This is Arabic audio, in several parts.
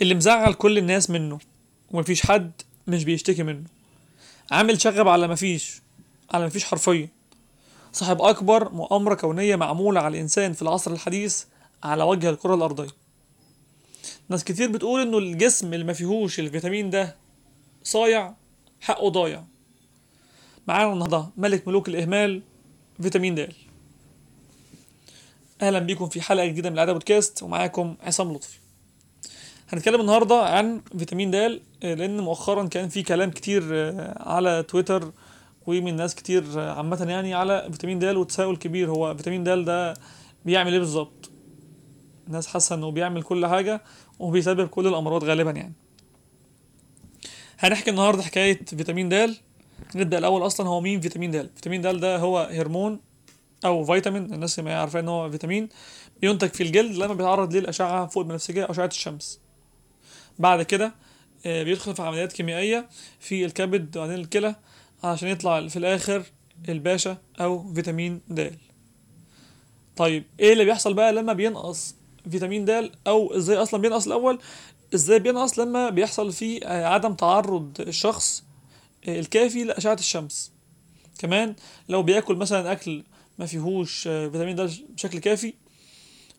اللي مزعل كل الناس منه ومفيش حد مش بيشتكي منه، عامل شغب على مفيش حرفيا، صاحب أكبر مؤامرة كونية معمولة على الإنسان في العصر الحديث على وجه الكرة الأرضية. ناس كتير بتقول إنه الجسم اللي ما فيهوش الفيتامين ده صايع، حقه ضايع. معانا النهارده ملك ملوك الإهمال، فيتامين دال. أهلا بيكم في حلقة جديدة من العيادة بودكاست، ومعاكم عصام لطفي. هنتكلم النهارده عن فيتامين دال، لأن مؤخرا كان في كلام كتير على تويتر ومن ناس كتير عامة يعني على فيتامين دال، وتساؤل كبير هو فيتامين دال ده بيعمل ايه بالظبط؟ الناس حاسة انه بيعمل كل حاجة وبيسبب كل الأمراض غالبا يعني. هنحكي النهاردة حكاية فيتامين دال. نبدأ الأول، أصلا هو مين فيتامين دال؟ فيتامين دال ده هو هرمون أو فيتامين، الناس ما يعرفين إن هو فيتامين، بينتج في الجلد لما بيتعرض للأشعة فوق البنفسجية أو أشعة الشمس. بعد كده بيدخل في عمليات كيميائية في الكبد وبعدين الكلى عشان يطلع في الآخر الباشا أو فيتامين دال. طيب إيه اللي بيحصل بقى لما بينقص فيتامين دال، أو إزاي أصلا بينقص؟ الأول إزاي بينقص؟ لما بيحصل فيه عدم تعرض الشخص الكافي لأشعة الشمس. كمان لو بيأكل مثلا أكل ما فيهوش فيتامين دال بشكل كافي،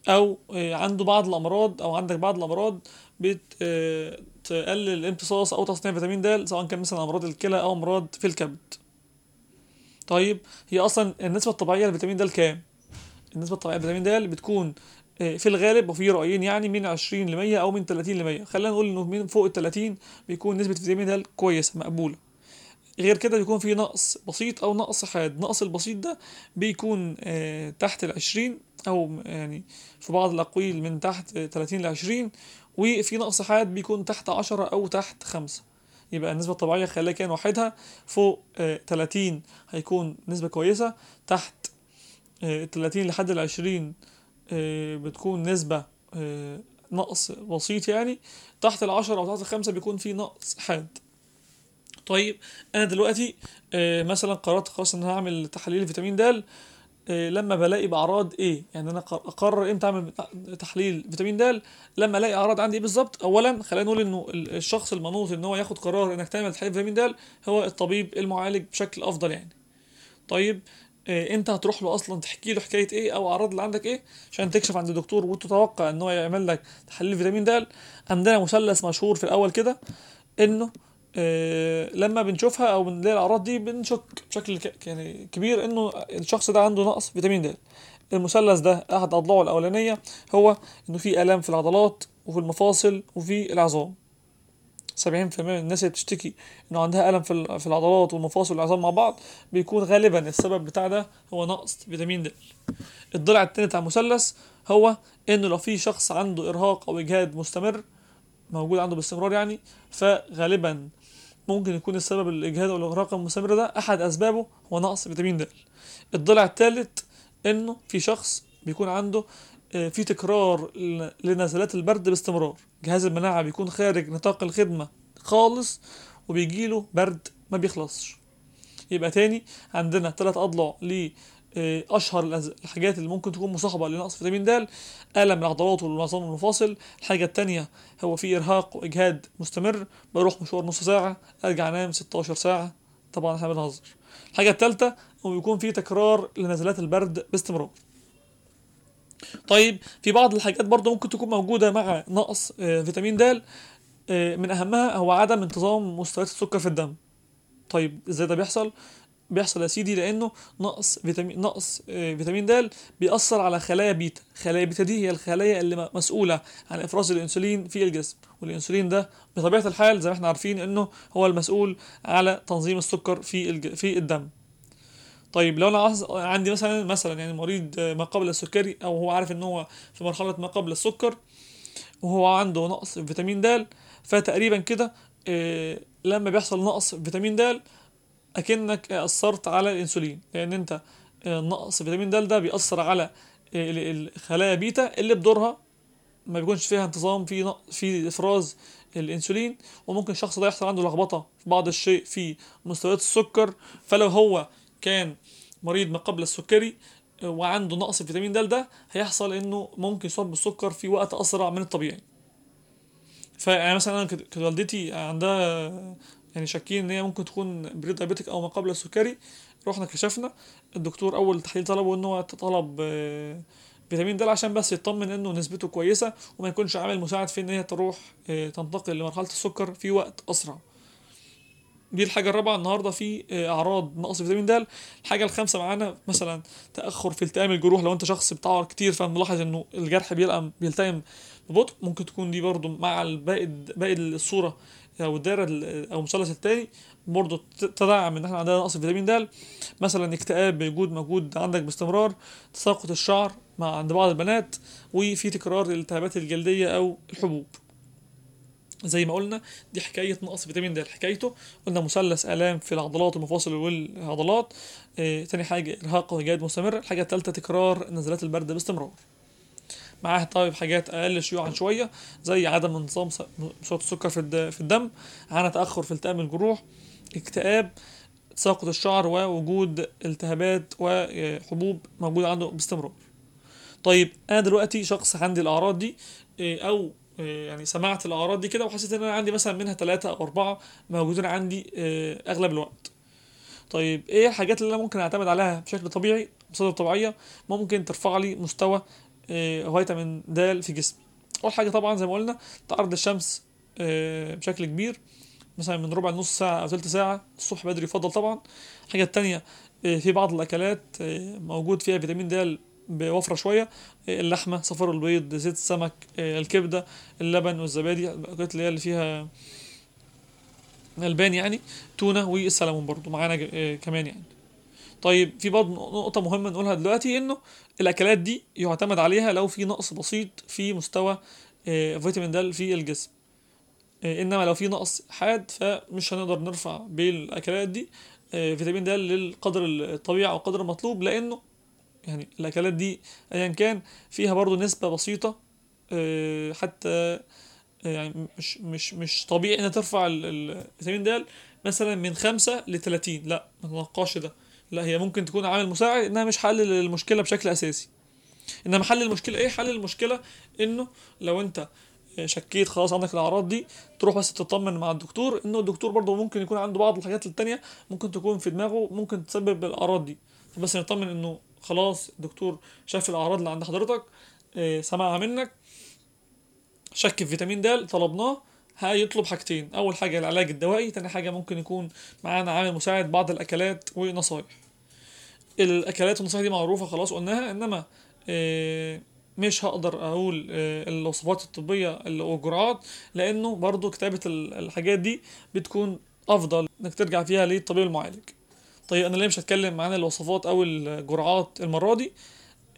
أو عنده بعض الأمراض أو عندك بعض الأمراض بتقلل امتصاص أو تصنيع فيتامين دال، سواء كان مثلا أمراض الكلى أو أمراض في الكبد. طيب هي أصلا النسبة الطبيعية لفيتامين دال كام؟ النسبة الطبيعية لفيتامين دال بتكون في الغالب، وفي رأيين يعني، من 20% أو من 30%. خلينا نقول إنه من فوق 30 بيكون نسبة فيتامين دال كويسة مقبولة، غير كده بيكون في نقص بسيط أو نقص حاد. نقص البسيط ده بيكون تحت 20 أو يعني في بعض الأقويل من تحت 30 ل 20، وفي نقص حاد بيكون تحت 10 أو تحت 5. يبقى النسبة الطبيعية خليها كان وحدها، فوق 30 هيكون نسبة كويسة، تحت 30 لحد 20 بتكون نسبة نقص بسيط يعني، تحت 10 أو تحت 5 بيكون في نقص حاد. طيب أنا دلوقتي مثلا قررت خلاص إن هعمل تحليل فيتامين دال لما بلاقي بأعراض إيه. يعني أنا أقرر إمتى أعمل تحليل فيتامين دال؟ لما ألاقي أعراض عندي إيه بالظبط. أولا خلينا نقول إنه الشخص المنوط إن هو ياخد قرار إنك تعمل تحليل فيتامين دال هو الطبيب المعالج بشكل أفضل يعني. طيب أنت هتروح له أصلا تحكي له حكاية إيه أو أعراض اللي عندك إيه عشان تكشف عند الدكتور وتتوقع إن هو يعمل لك تحليل فيتامين دال. عندنا مثلث مشهور في الأول كده، إنه لما بنشوفها او بنلاقي الاعراض دي بنشك بشكل يعني كبير انه الشخص ده عنده نقص فيتامين دال. المثلث ده احد اضلاعه الاولانيه هو انه في الام في العضلات وفي المفاصل وفي العظام. 70% من الناس اللي بتشتكي انه عندها الم في العضلات والمفاصل والعظام مع بعض بيكون غالبا السبب بتاع ده هو نقص فيتامين دال. الضلع الثاني بتاع المثلث هو انه لو في شخص عنده ارهاق او اجهاد مستمر موجود عنده باستمرار يعني، فغالبا ممكن يكون السبب الإجهاد والإغراق المستمر ده أحد أسبابه هو نقص فيتامين دال. الضلع الثالث إنه في شخص بيكون عنده في تكرار لنزلات البرد باستمرار، جهاز المناعة بيكون خارج نطاق الخدمة خالص وبيجيله برد ما بيخلصش. يبقى تاني عندنا 3 أضلاع لأشهر الحاجات اللي ممكن تكون مصاحبة لنقص فيتامين دال: ألم العضلات والعظام والمفاصل. الحاجة التانية هو في إرهاق وإجهاد مستمر، بروح مشوار نص ساعة أرجع أنام 16 ساعة، طبعا احنا بنهزر. الحاجة التالتة هو يكون في تكرار لنزلات البرد باستمرار. طيب في بعض الحاجات برضو ممكن تكون موجودة مع نقص فيتامين دال، من أهمها هو عدم انتظام مستويات السكر في الدم. طيب إزاي ده بيحصل؟ بيحصل يا سيدي لانه نقص فيتامين دال بيأثر على خلايا بيتا. خلايا بيتا دي هي الخلايا اللي مسؤولة عن افراز الانسولين في الجسم، والانسولين ده بطبيعة الحال زي ما احنا عارفين انه هو المسؤول على تنظيم السكر في الدم. طيب لو انا عندي مثلا يعني مريض ما قبل السكري، او هو عارف ان هو في مرحلة ما قبل السكر وهو عنده نقص فيتامين دال، فتقريبا كده لما بيحصل نقص فيتامين دال أكنك أثرت على الإنسولين، لأن أنت نقص فيتامين دال ده بيأثر على الخلايا بيتا اللي بدورها ما بيكونش فيها انتظام في إفراز الإنسولين، وممكن الشخص ده يحصل عنده لخبطة في بعض الشيء في مستويات السكر. فلو هو كان مريض ما قبل السكري وعنده نقص فيتامين دال ده هيحصل إنه ممكن يصاب بالسكر في وقت أسرع من الطبيعي. فانا مثلا كنت والدتي عندها يعني شاكين ان هي ممكن تكون بري دايابيتك او ما قبل السكري. رحنا كشفنا الدكتور اول تحليل طلبه ان هو طلب فيتامين دال عشان بس يطمن انه نسبته كويسه وما يكونش عامل مساعد في ان هي تروح تنتقل لمرحله السكر في وقت اسرع. دي الحاجه الرابعه النهارده في اعراض نقص فيتامين دال. الحاجه الخامسه معانا مثلا تاخر في التئام الجروح. لو انت شخص بتعور كتير فملاحظ انه الجرح بيلتئم ببطء، ممكن تكون دي برضو مع باقي الصوره او الدائره او المثلث الثاني برضو تدعم ان احنا عندنا نقص فيتامين دال. مثلا اكتئاب بيوجد موجود عندك باستمرار، تساقط الشعر مع عند بعض البنات، وفي تكرار الالتهابات الجلديه او الحبوب. زي ما قلنا دي حكاية نقص فيتامين دال. حكايته قلنا مثلث آلام في العضلات والمفاصل والعضلات، تاني حاجة إرهاق وجهاد مستمر، الحاجة الثالثة تكرار نزلات البرد باستمرار، معاه طيب حاجات أقل شيوعا شوية زي عدم انتظام مستويات السكر في الدم، عنا تأخر في التئام الجروح، اكتئاب، تساقط الشعر، ووجود التهابات وحبوب موجودة عنده باستمرار. طيب أنا دلوقتي شخص عندي الأعراض دي أو يعني سمعت الأعراض دي كده وحسيت ان انا عندي مثلا منها 3 أو 4 موجودين عندي اغلب الوقت. طيب ايه الحاجات اللي انا ممكن اعتمد عليها بشكل طبيعي مصادر طبيعيه ممكن ترفع لي مستوى فيتامين دال في جسمي؟ اول حاجه طبعا زي ما قلنا تعرض الشمس بشكل كبير، مثلا من ربع نص ساعه او ثلث ساعه الصبح بدري يفضل طبعا. الحاجه الثانيه في بعض الاكلات موجود فيها فيتامين دال بوفرة شوية، اللحمة، صفار البيض، زيت السمك، الكبدة، اللبن والزبادي، الأكلات اللي فيها البان يعني، تونة والسلمون برضو معانا كمان يعني. طيب في برضو نقطة مهمة نقولها دلوقتي إنه الأكلات دي يعتمد عليها لو في نقص بسيط في مستوى فيتامين دال في الجسم، إنما لو في نقص حاد فمش هنقدر نرفع بالأكلات دي فيتامين دال للقدر الطبيعي أو القدر المطلوب، لأنه يعني الأكلات دي أيا كان فيها برضو نسبة بسيطة حتى يعني مش طبيعي إن ترفع الفيتامين دال مثلا من 5 ل 30، لا متوقعش ده، لا هي ممكن تكون عامل مساعد إنها مش حل للمشكلة بشكل أساسي. إنما حل المشكلة إيه؟ حل المشكلة إنه لو أنت شكيت خلاص عندك الأعراض دي تروح بس تطمن مع الدكتور، إنه الدكتور برضو ممكن يكون عنده بعض الحاجات التانية ممكن تكون في دماغه ممكن تسبب الأعراض دي، بس نطمن إنه خلاص الدكتور شاف الأعراض اللي عند حضرتك، سمعها منك، شك في فيتامين دال، طلبناه، هيطلب حاجتين، أول حاجة العلاج الدوائي، تاني حاجة ممكن يكون معانا عامل مساعد بعض الأكلات ونصايح. الأكلات والنصايح دي معروفة خلاص قلناها، إنما مش هقدر أقول الوصفات الطبية أو الجرعات، لأنه برضو كتابة الحاجات دي بتكون أفضل إنك ترجع فيها للطبيب المعالج. طيب انا ليه مش هتكلم عن الوصفات او الجرعات المره دي؟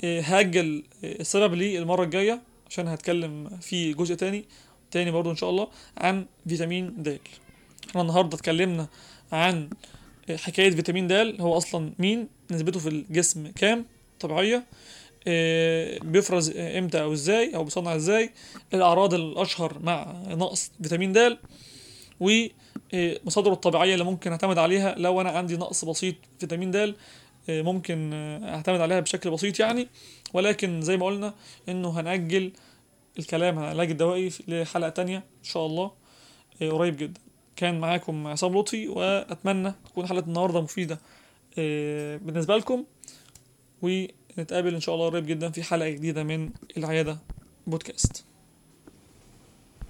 هاجل السبب ليه المره الجايه عشان هتكلم في جزء تاني برضو ان شاء الله عن فيتامين دال. احنا النهارده اتكلمنا عن حكايه فيتامين دال، هو اصلا مين، نسبته في الجسم كام طبيعيه، بيفرز امتى او ازاي او بيصنع ازاي، الاعراض الاشهر مع نقص فيتامين دال، و مصادره الطبيعيه اللي ممكن اعتمد عليها لو انا عندي نقص بسيط فيتامين دال، ممكن اعتمد عليها بشكل بسيط يعني. ولكن زي ما قلنا انه هنأجل الكلام عن العلاج الدوائي لحلقه تانية ان شاء الله قريب جدا. كان معاكم عصام لطفي، واتمنى تكون حلقه النهارده مفيده بالنسبه لكم، ونتقابل ان شاء الله قريب جدا في حلقه جديده من العياده بودكاست.